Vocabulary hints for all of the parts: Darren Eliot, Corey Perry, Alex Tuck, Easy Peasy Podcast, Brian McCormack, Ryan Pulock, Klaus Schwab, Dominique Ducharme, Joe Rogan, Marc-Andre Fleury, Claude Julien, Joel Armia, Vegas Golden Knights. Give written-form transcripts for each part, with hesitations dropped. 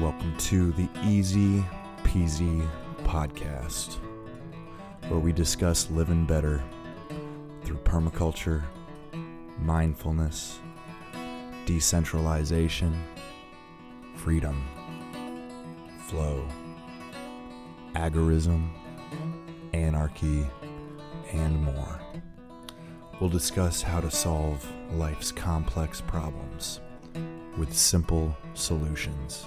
welcome to the Easy Peasy Podcast, where we discuss living better through permaculture, mindfulness, decentralization, freedom, flow, agorism, anarchy, and more. We'll discuss how to solve life's complex problems with simple solutions.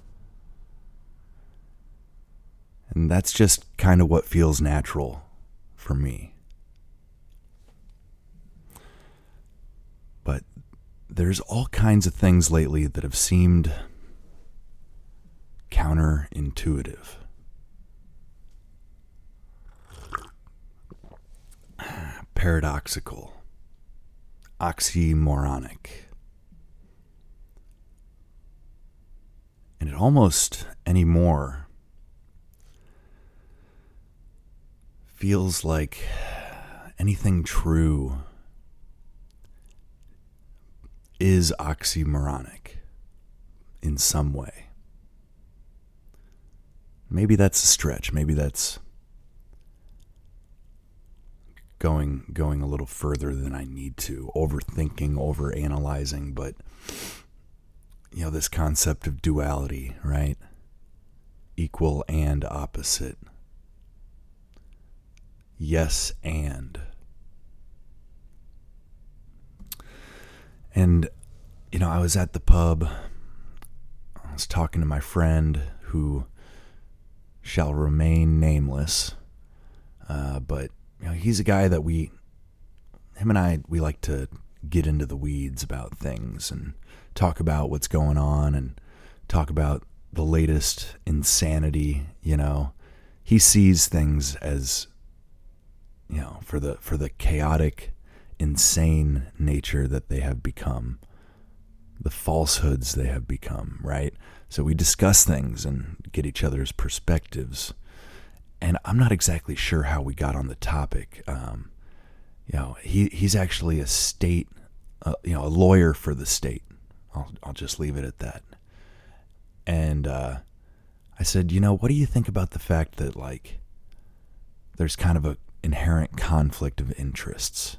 And that's just kind of what feels natural for me. But there's all kinds of things lately that have seemed counterintuitive. Paradoxical. Oxymoronic. And it almost anymore feels like anything true is oxymoronic in some way. Maybe that's a stretch. Maybe that's going a little further than I need to, overthinking, overanalyzing, but you know, this concept of duality, right? Equal and opposite. Yes and. And you know, I was at the pub. I was talking to my friend who shall remain nameless, but you know, he's a guy that we like to get into the weeds about things and talk about what's going on and talk about the latest insanity. You know, he sees things as, you know, for the chaotic, insane nature that they have become, the falsehoods they have become, right? So we discuss things and get each other's perspectives. And I'm not exactly sure how we got on the topic. You know, he's actually a state, you know, a lawyer for the state. I'll just leave it at that. And I said, you know, what do you think about the fact that, like, there's kind of an inherent conflict of interests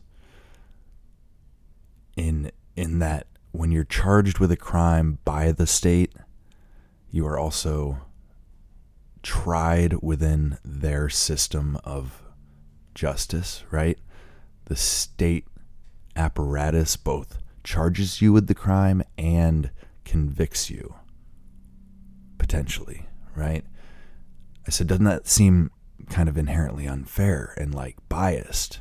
in that when you're charged with a crime by the state, you are also tried within their system of justice, right? The state apparatus both charges you with the crime and convicts you, potentially, right? I said, doesn't that seem kind of inherently unfair and like biased?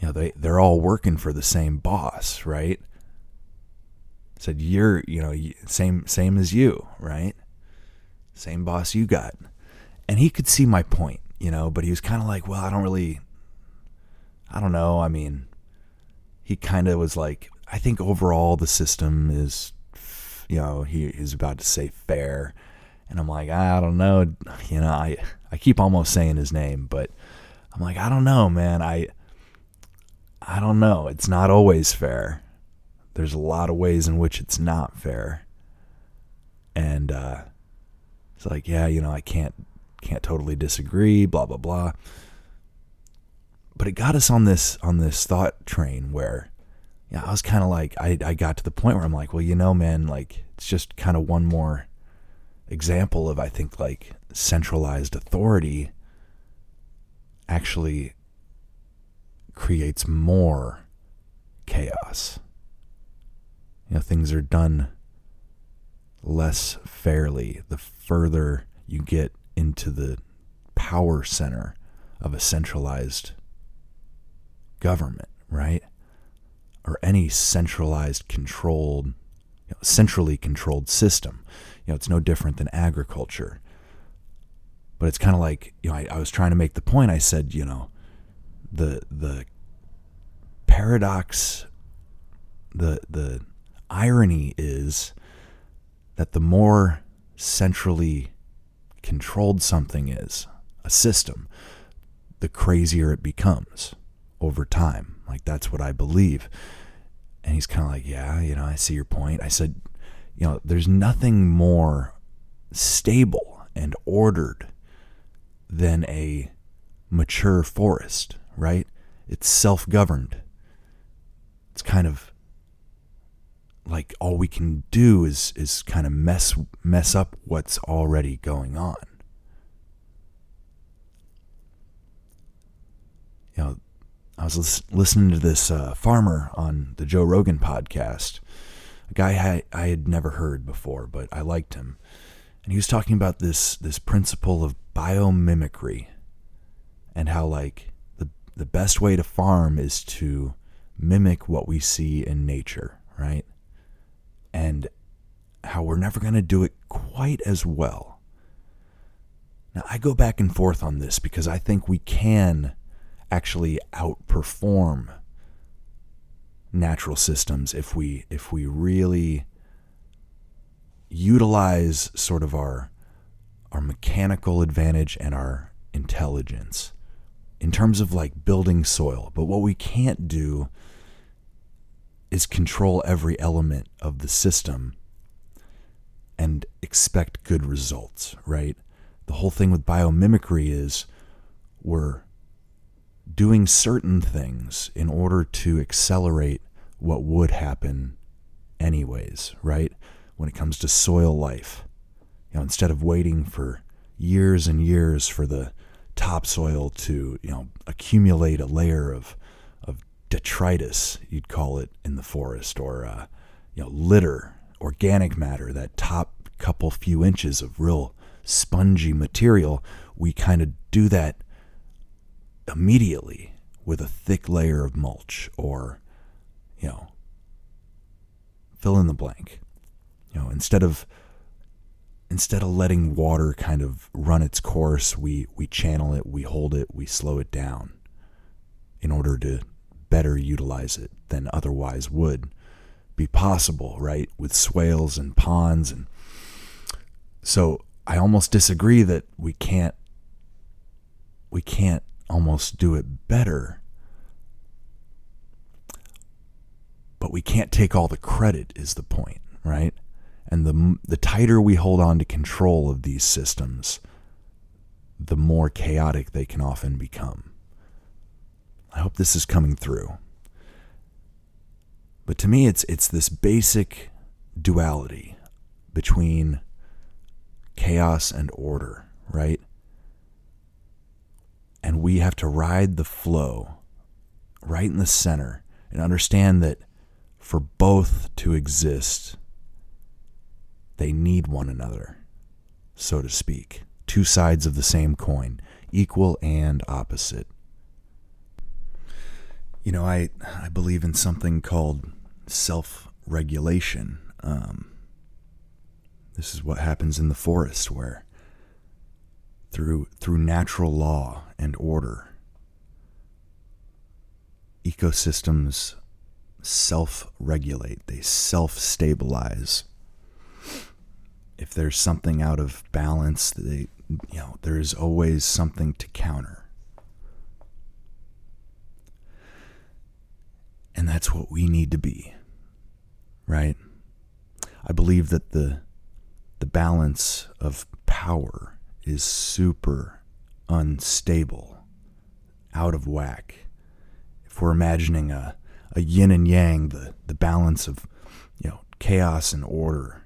You know, they're all working for the same boss, right? I said, you're, you know, same as you, right? same boss you got. And he could see my point, you know, but he was kind of like, well, I don't know. I mean, he kind of was like, I think overall the system is, you know, he is about to say fair. And I'm like, I don't know. You know, I keep almost saying his name, but I'm like, I don't know, man. I don't know. It's not always fair. There's a lot of ways in which it's not fair. And it's like, yeah, you know, I can't totally disagree, blah, blah, blah. But it got us on this thought train where, yeah, you know, I was kind of like, I got to the point where I'm like, well, you know, man, like, it's just kind of one more example of, I think, like, centralized authority actually creates more chaos. You know, things are done less fairly the further you get into the power center of a centralized government, right? Or any centralized controlled, you know, centrally controlled system. You know, it's no different than agriculture. But it's kind of like, you know, I was trying to make the point. I said, you know, the paradox, the irony is that the more centrally controlled something is, a system, the crazier it becomes over time. Like, that's what I believe. And he's kind of like, yeah, you know, I see your point. I said, you know, there's nothing more stable and ordered than a mature forest, right? It's self-governed. It's kind of like all we can do is kind of mess up what's already going on. You know, I was listening to this farmer on the Joe Rogan podcast, a guy I had never heard before, but I liked him. And he was talking about this principle of biomimicry and how, like, the best way to farm is to mimic what we see in nature, right? And how we're never going to do it quite as well. Now, I go back and forth on this because I think we can actually outperform natural systems if we really utilize sort of our mechanical advantage and our intelligence in terms of, like, building soil. But what we can't do is control every element of the system and expect good results, right? The whole thing with biomimicry is we're doing certain things in order to accelerate what would happen anyways, right? When it comes to soil life, you know, instead of waiting for years and years for the topsoil to, you know, accumulate a layer of detritus, you'd call it, in the forest, or you know, litter, organic matter, that top couple few inches of real spongy material, we kind of do that immediately with a thick layer of mulch, or, you know, fill in the blank. You know, instead of letting water kind of run its course, we channel it, we hold it, we slow it down in order to better utilize it than otherwise would be possible, right? With swales and ponds. And so I almost disagree that we can't almost do it better, but we can't take all the credit is the point, right? And the tighter we hold on to control of these systems, the more chaotic they can often become. I hope this is coming through. But to me, it's this basic duality between chaos and order, right? And we have to ride the flow right in the center and understand that for both to exist, they need one another, so to speak. Two sides of the same coin, equal and opposite. You know, I believe in something called self-regulation. This is what happens in the forest, where through natural law and order. Ecosystems self-regulate, they self-stabilize. If there's something out of balance, there is always something to counter. And that's what we need to be, right? I believe that the balance of power is super unstable, out of whack. If we're imagining a yin and yang, the balance of chaos and order,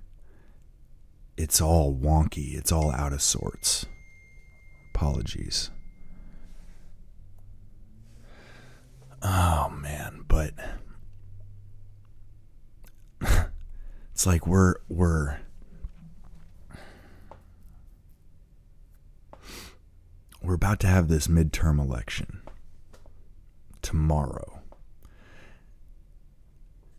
it's all wonky, it's all out of sorts. Apologies. Oh man, but it's like we're about to have this midterm election tomorrow.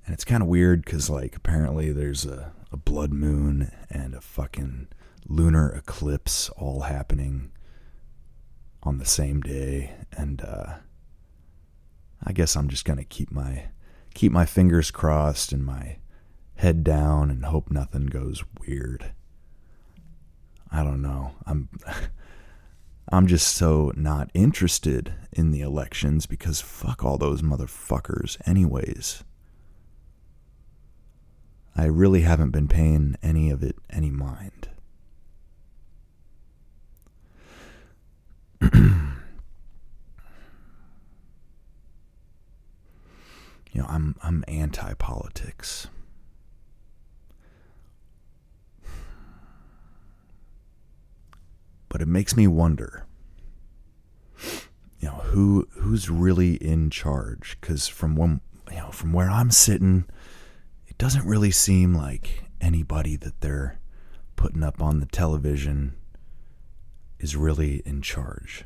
And it's kind of weird because, apparently there's a blood moon and a fucking lunar eclipse all happening on the same day. And I guess I'm just going to keep my fingers crossed and my head down and hope nothing goes weird. I don't know. I'm just so not interested in the elections because fuck all those motherfuckers anyways. I really haven't been paying any of it any mind. I'm anti-politics. But it makes me wonder, who's really in charge? Because from where I'm sitting, it doesn't really seem like anybody that they're putting up on the television is really in charge.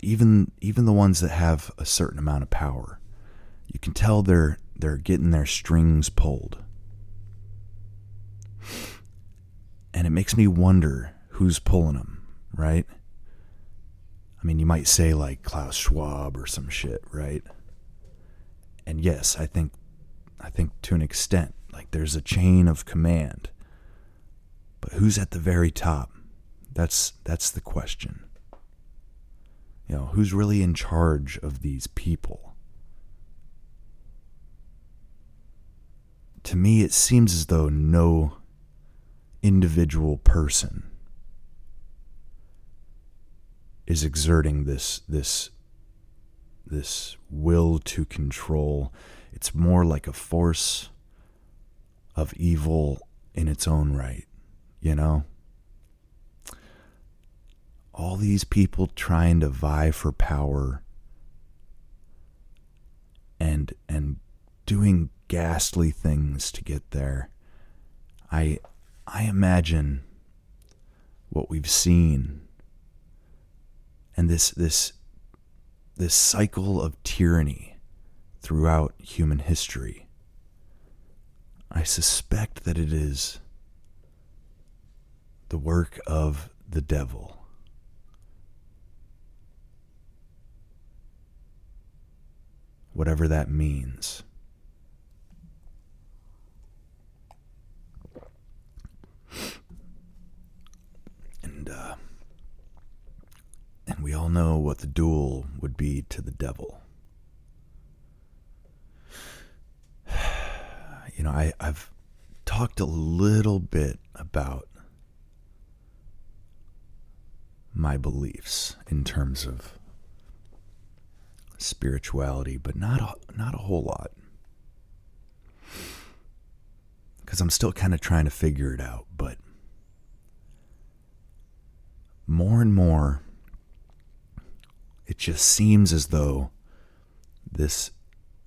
Even the ones that have a certain amount of power, you can tell they're getting their strings pulled, and it makes me wonder. Who's pulling them, right? I mean, you might say Klaus Schwab or some shit, right? And yes, I think to an extent, there's a chain of command. But who's at the very top? That's the question. Who's really in charge of these people? To me, it seems as though no individual person is exerting this will to control. It's more like a force of evil in its own right, All these people trying to vie for power and doing ghastly things to get there. I imagine what we've seen. And this cycle of tyranny throughout human history, I suspect that it is the work of the devil. Whatever that means. And we all know what the duel would be to the devil. I've talked a little bit about my beliefs in terms of spirituality, but not a whole lot. Because I'm still kind of trying to figure it out, but more and more, it just seems as though this,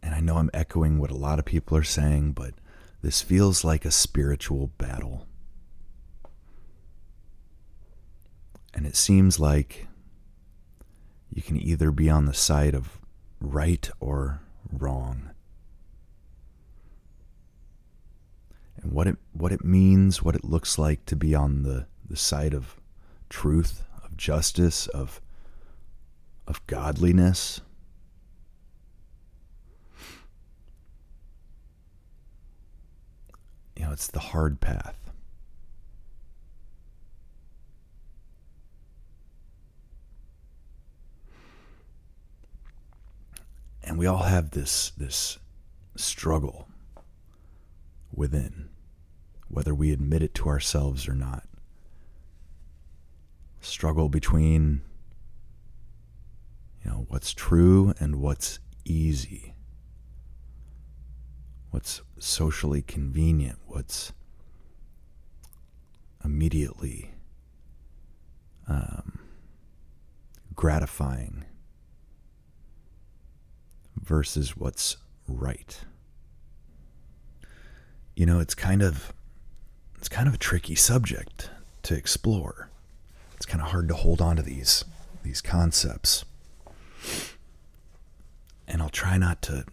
and I know I'm echoing what a lot of people are saying, but this feels like a spiritual battle. And it seems like you can either be on the side of right or wrong. And what it means, what it looks like to be on the side of truth, of justice, of godliness. You know, it's the hard path. And we all have this struggle within, whether we admit it to ourselves or not. Struggle between, you know, what's true and what's easy, what's socially convenient, what's immediately gratifying, versus what's right. You know, it's kind of a tricky subject to explore. It's kind of hard to hold on to these concepts. And I'll try not to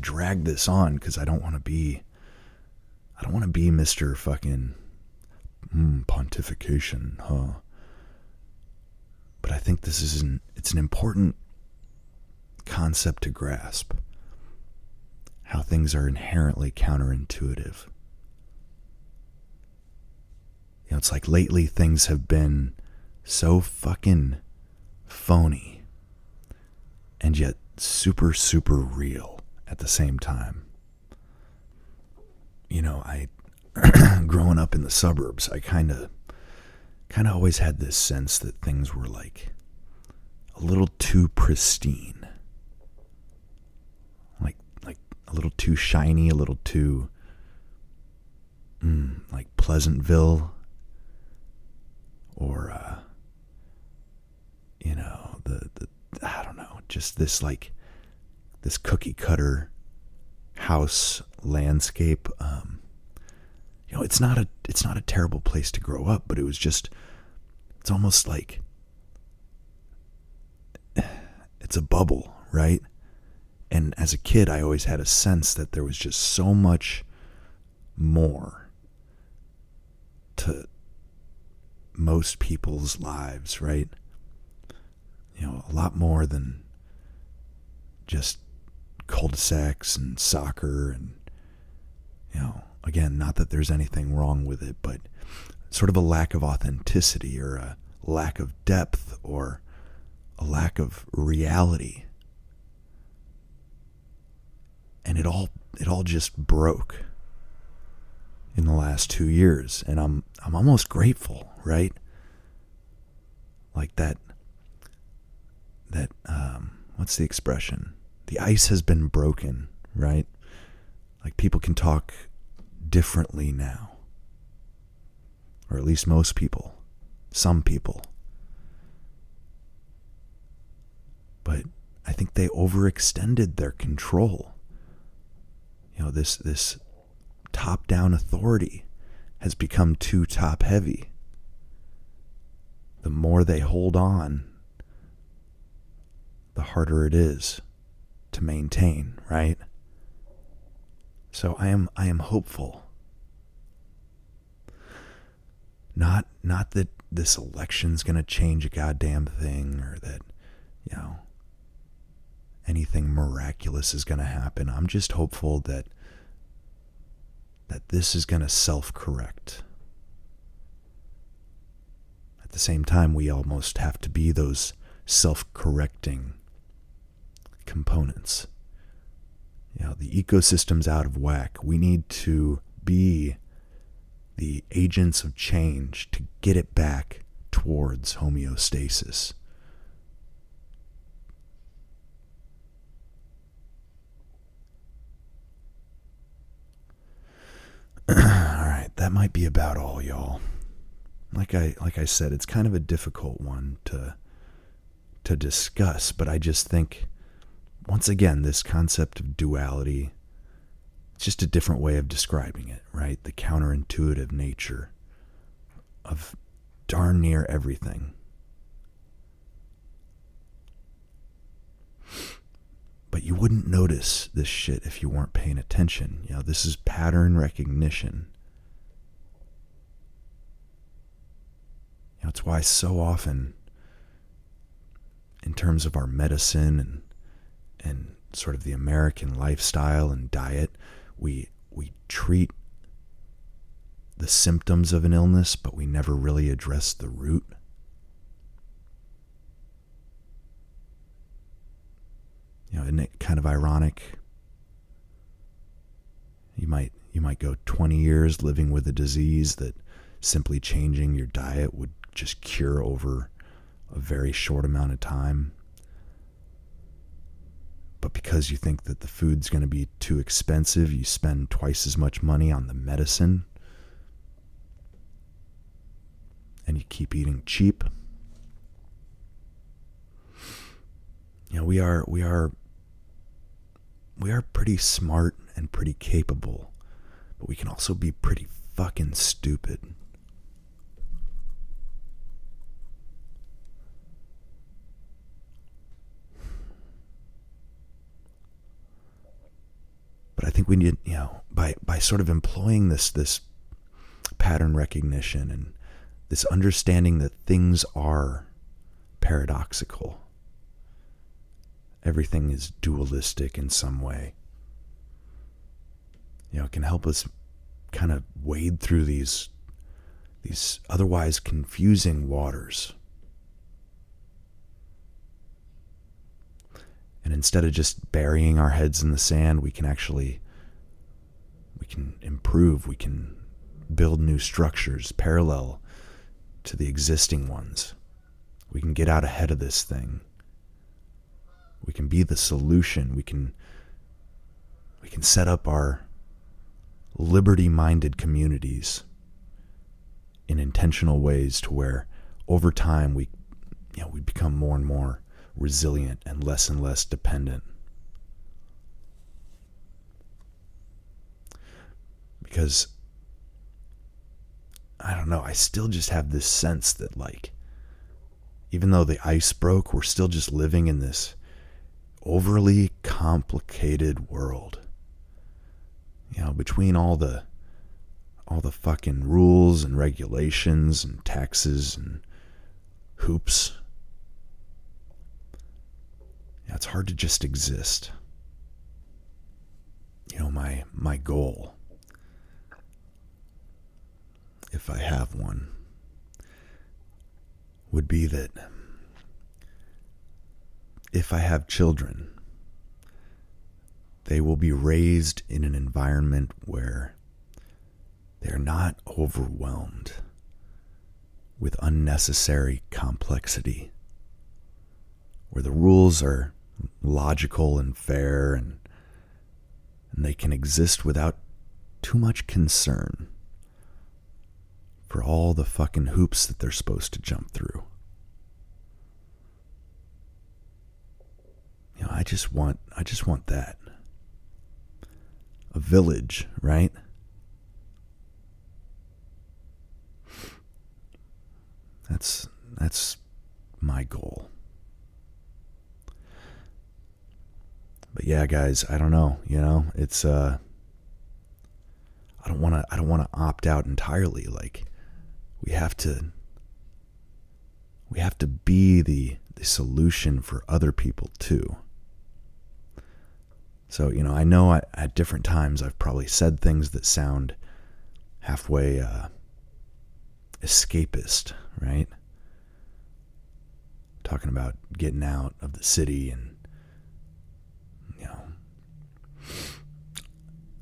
drag this on, cuz I don't want to be Mr. fucking pontification, huh? But I think this is an important concept to grasp, how things are inherently counterintuitive. You know, it's like lately things have been so fucking phony and yet super, super real at the same time. You know, I growing up in the suburbs, I kind of always had this sense that things were like a little too pristine. Like a little too shiny, a little too like Pleasantville, or you know, the I don't know, just this like this cookie cutter house landscape. You know, it's not a terrible place to grow up, but it's almost like it's a bubble, right? And as a kid, I always had a sense that there was just so much more to most people's lives, right? You know, a lot more than just cul-de-sacs and soccer and, you know, again, not that there's anything wrong with it, but sort of a lack of authenticity or a lack of depth or a lack of reality. And it all just broke in the last 2 years, and I'm almost grateful, right? Like that what's the expression? The ice has been broken, right? Like people can talk differently now, or at least most people, some people. But I think they overextended their control. You know, this top-down authority has become too top-heavy. The more they hold on, the harder it is to maintain, right? So I am hopeful. Not that this election's gonna change a goddamn thing, or that, you know, anything miraculous is going to happen. I'm just hopeful that this is going to self-correct. At the same time, we almost have to be those self-correcting components. You know, the ecosystem's out of whack. We need to be the agents of change to get it back towards homeostasis. Alright, that might be about all, y'all. Like I said, it's kind of a difficult one to discuss, but I just think, once again, this concept of duality, it's just a different way of describing it, right? The counterintuitive nature of darn near everything. But you wouldn't notice this shit if you weren't paying attention. You know, this is pattern recognition. That's why so often, in terms of our medicine and sort of the American lifestyle and diet, we treat the symptoms of an illness, but we never really address the root. You know, isn't it kind of ironic? You might go 20 years living with a disease that simply changing your diet would just cure over a very short amount of time. But because you think that the food's going to be too expensive, you spend twice as much money on the medicine. And you keep eating cheap. You know, we are pretty smart and pretty capable, but we can also be pretty fucking stupid. But I think we need, you know, by sort of employing this pattern recognition and this understanding that things are paradoxical. Everything is dualistic in some way. You know, it can help us kind of wade through these otherwise confusing waters. And instead of just burying our heads in the sand, we can improve, we can build new structures parallel to the existing ones. We can get out ahead of this thing. We can be the solution. We can set up our liberty-minded communities in intentional ways to where over time we become more and more resilient and less dependent. Because I don't know, I still just have this sense that, like, even though the ice broke, we're still just living in this overly complicated world. You know, between all the fucking rules and regulations and taxes and hoops, you know, it's hard to just exist. You know, my goal, if I have one, would be that if I have children, they will be raised in an environment where they're not overwhelmed with unnecessary complexity, where the rules are logical and fair and they can exist without too much concern for all the fucking hoops that they're supposed to jump through. You know, I just want that. A village, right? That's my goal. But yeah, guys, I don't know, you know, it's I don't want to opt out entirely. Like, we have to be the solution for other people too. So, you know, I know at different times I've probably said things that sound halfway escapist, right? Talking about getting out of the city, and, you know,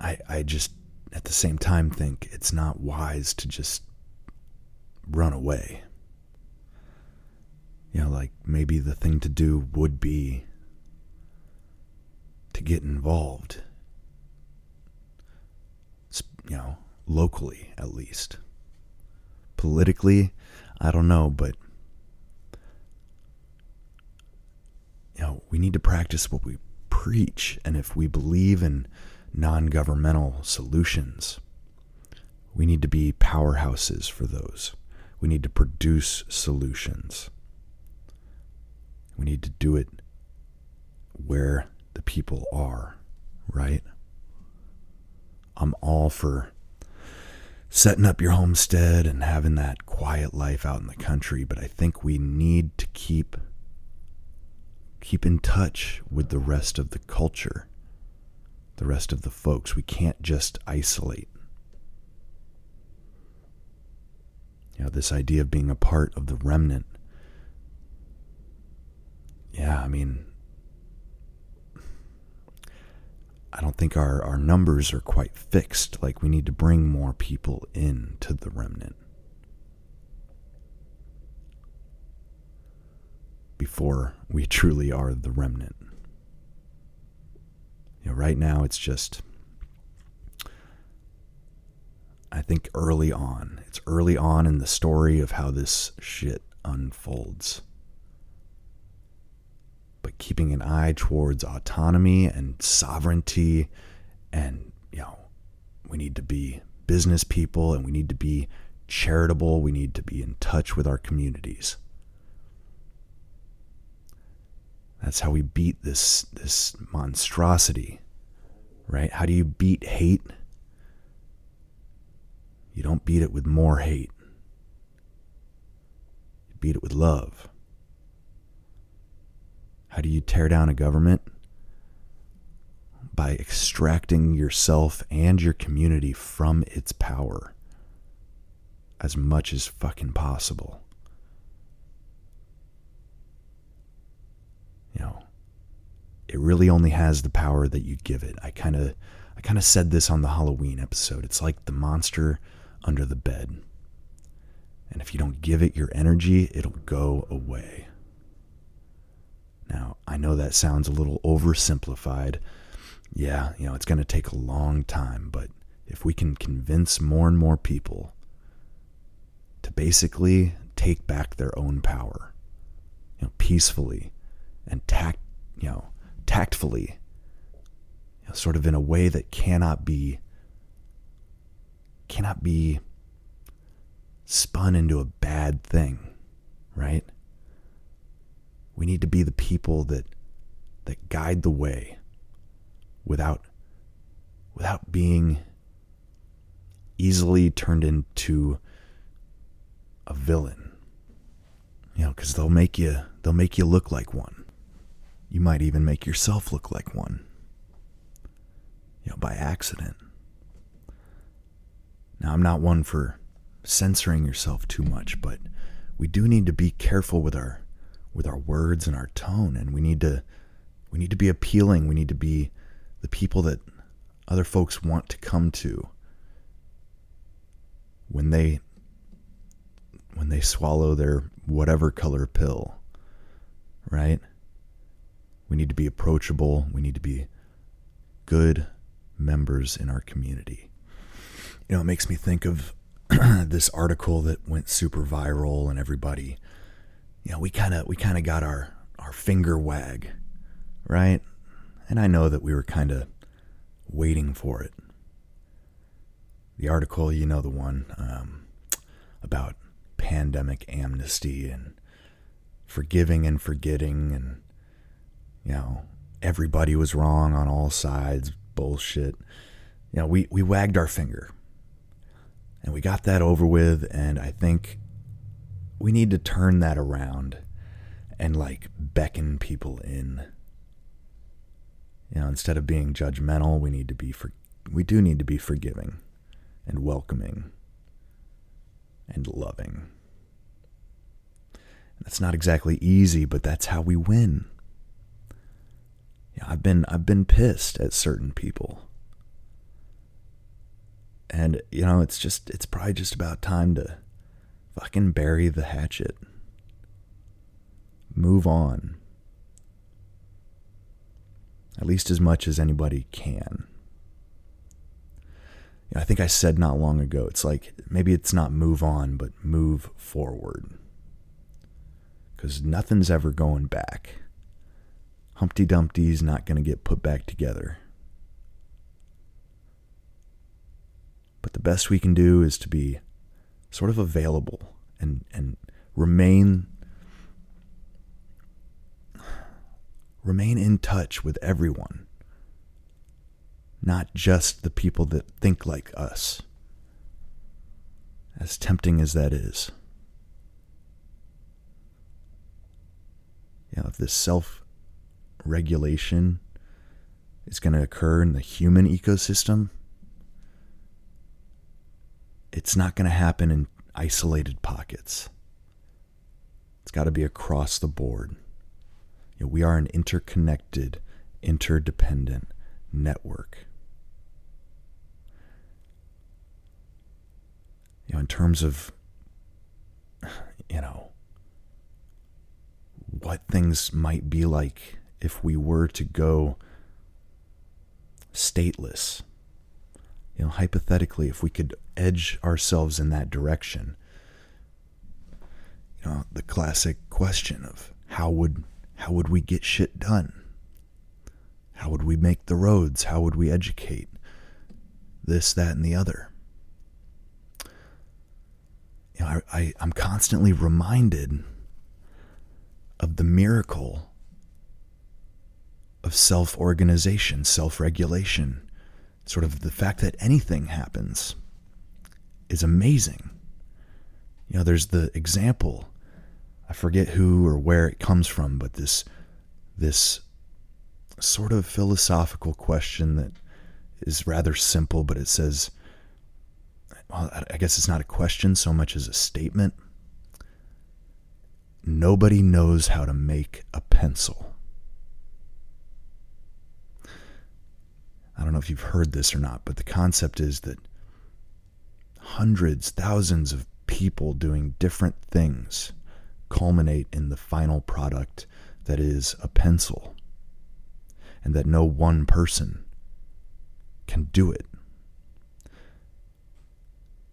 I just at the same time think it's not wise to just run away. You know, like, maybe the thing to do would be to get involved, you know, locally at least. Politically, I don't know, but, you know, we need to practice what we preach. And if we believe in non-governmental solutions, we need to be powerhouses for those. We need to produce solutions. We need to do it where the people are, right? I'm all for setting up your homestead and having that quiet life out in the country, but I think we need to keep in touch with the rest of the culture, the rest of the folks. We can't just isolate. You know, this idea of being a part of the remnant. Yeah, I mean, I don't think our numbers are quite fixed. Like, we need to bring more people into the remnant before we truly are the remnant. You know, right now it's just, I think early on. It's early on in the story of how this shit unfolds. But keeping an eye towards autonomy and sovereignty, and, you know, we need to be business people, and we need to be charitable. We need to be in touch with our communities. That's how we beat this monstrosity, right? How do you beat hate? You don't beat it with more hate. You beat it with love. How do you tear down a government? By extracting yourself and your community from its power as much as fucking possible. You know, it really only has the power that you give it. I kind of said this on the Halloween episode. It's like the monster under the bed. And if you don't give it your energy, it'll go away. Now, I know that sounds a little oversimplified. Yeah, you know, it's going to take a long time, but if we can convince more and more people to basically take back their own power, you know, peacefully and tactfully, you know, sort of in a way that cannot be spun into a bad thing, right? We need to be the people that guide the way without being easily turned into a villain. You know, because they'll make you look like one. You might even make yourself look like one, you know, by accident. Now, I'm not one for censoring yourself too much, but we do need to be careful with our words and our tone, and we need to be appealing. We need to be the people that other folks want to come to when they swallow their whatever color pill, right? We need to be approachable. We need to be good members in our community. You know, it makes me think of this article that went super viral, and everybody, you know, we kind of got our finger wag, right? And I know that we were kind of waiting for it. The article, you know, the one about pandemic amnesty and forgiving and forgetting, and, you know, everybody was wrong on all sides, bullshit. You know, we wagged our finger and we got that over with, and I think we need to turn that around and, like, beckon people in. You know, instead of being judgmental, we do need to be forgiving and welcoming and loving. And that's not exactly easy, but that's how we win. Yeah, I've been pissed at certain people. And, you know, it's probably just about time to fucking bury the hatchet. Move on. At least as much as anybody can. You know, I think I said not long ago, it's like, maybe it's not move on, but move forward. Because nothing's ever going back. Humpty Dumpty's not going to get put back together. But the best we can do is to be sort of available and remain in touch with everyone, not just the people that think like us, as tempting as that is. You know, if this self-regulation is going to occur in the human ecosystem, it's not going to happen in isolated pockets. It's got to be across the board. You know, we are an interconnected, interdependent network. You know, in terms of, you know, what things might be like if we were to go stateless. You know, hypothetically, if we could edge ourselves in that direction, you know, the classic question of how would we get shit done? How would we make the roads? How would we educate? This, that, and the other. You know, I'm constantly reminded of the miracle of self-organization, self-regulation. Sort of the fact that anything happens is amazing. You know, there's the example, I forget who or where it comes from, but this sort of philosophical question that is rather simple, but it says, well, I guess it's not a question so much as a statement. Nobody knows how to make a pencil. I don't know if you've heard this or not, but the concept is that hundreds, thousands of people doing different things culminate in the final product that is a pencil, and that no one person can do it.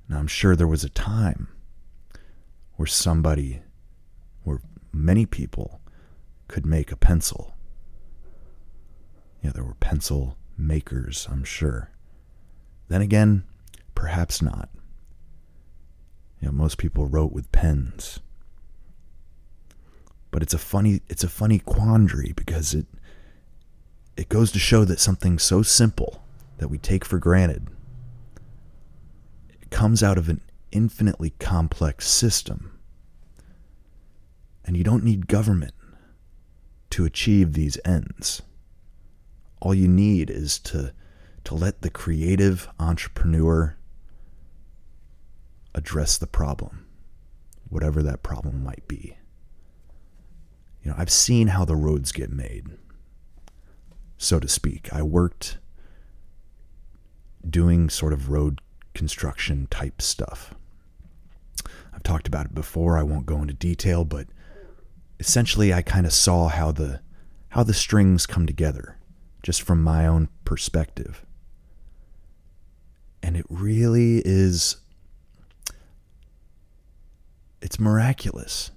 Now, I'm sure there was a time where somebody, where many people could make a pencil. You know, there were pencil makers, I'm sure. Then again, perhaps not. You know, most people wrote with pens. But it's a funny quandary, because it goes to show that something so simple that we take for granted, it comes out of an infinitely complex system. And you don't need government to achieve these ends. All you need is to let the creative entrepreneur address the problem, whatever that problem might be. You know, I've seen how the roads get made, so to speak. I worked doing sort of road construction type stuff. I've talked about it before. I won't go into detail, but essentially I kind of saw how the strings come together, just from my own perspective. And it really is, it's miraculous.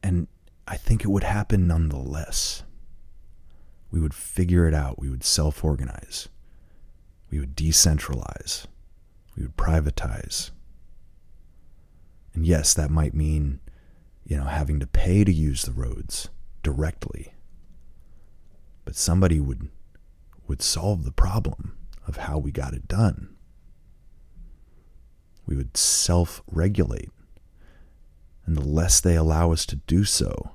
And I think it would happen nonetheless. We would figure it out. We would self-organize. We would decentralize. We would privatize. And yes, that might mean, you know, having to pay to use the roads directly. But somebody would solve the problem of how we got it done. We would self-regulate. And the less they allow us to do so,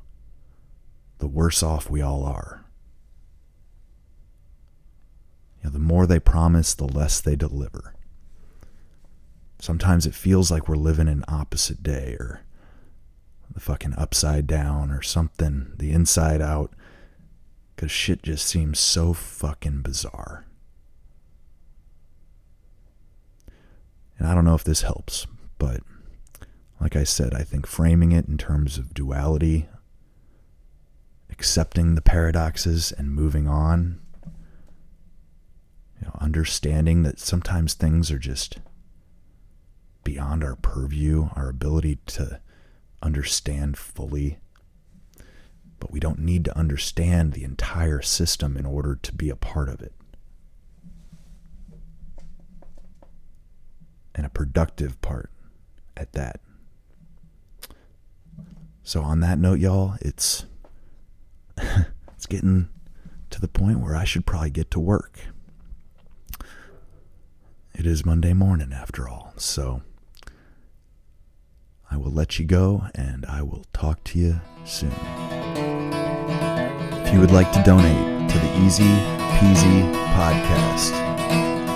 the worse off we all are. You know, the more they promise, the less they deliver. Sometimes it feels like we're living in opposite day, or the fucking upside down or something, the inside out. Because shit just seems so fucking bizarre. And I don't know if this helps, but like I said, I think framing it in terms of duality, accepting the paradoxes and moving on, you know, understanding that sometimes things are just beyond our purview, our ability to understand fully. But we don't need to understand the entire system in order to be a part of it. And a productive part at that. So on that note, y'all, it's getting to the point where I should probably get to work. It is Monday morning, after all, so I will let you go, and I will talk to you soon. If you would like to donate to the Easy Peasy Podcast,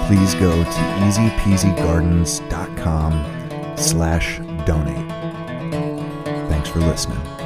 please go to easypeasygardens.com/donate. Thanks for listening.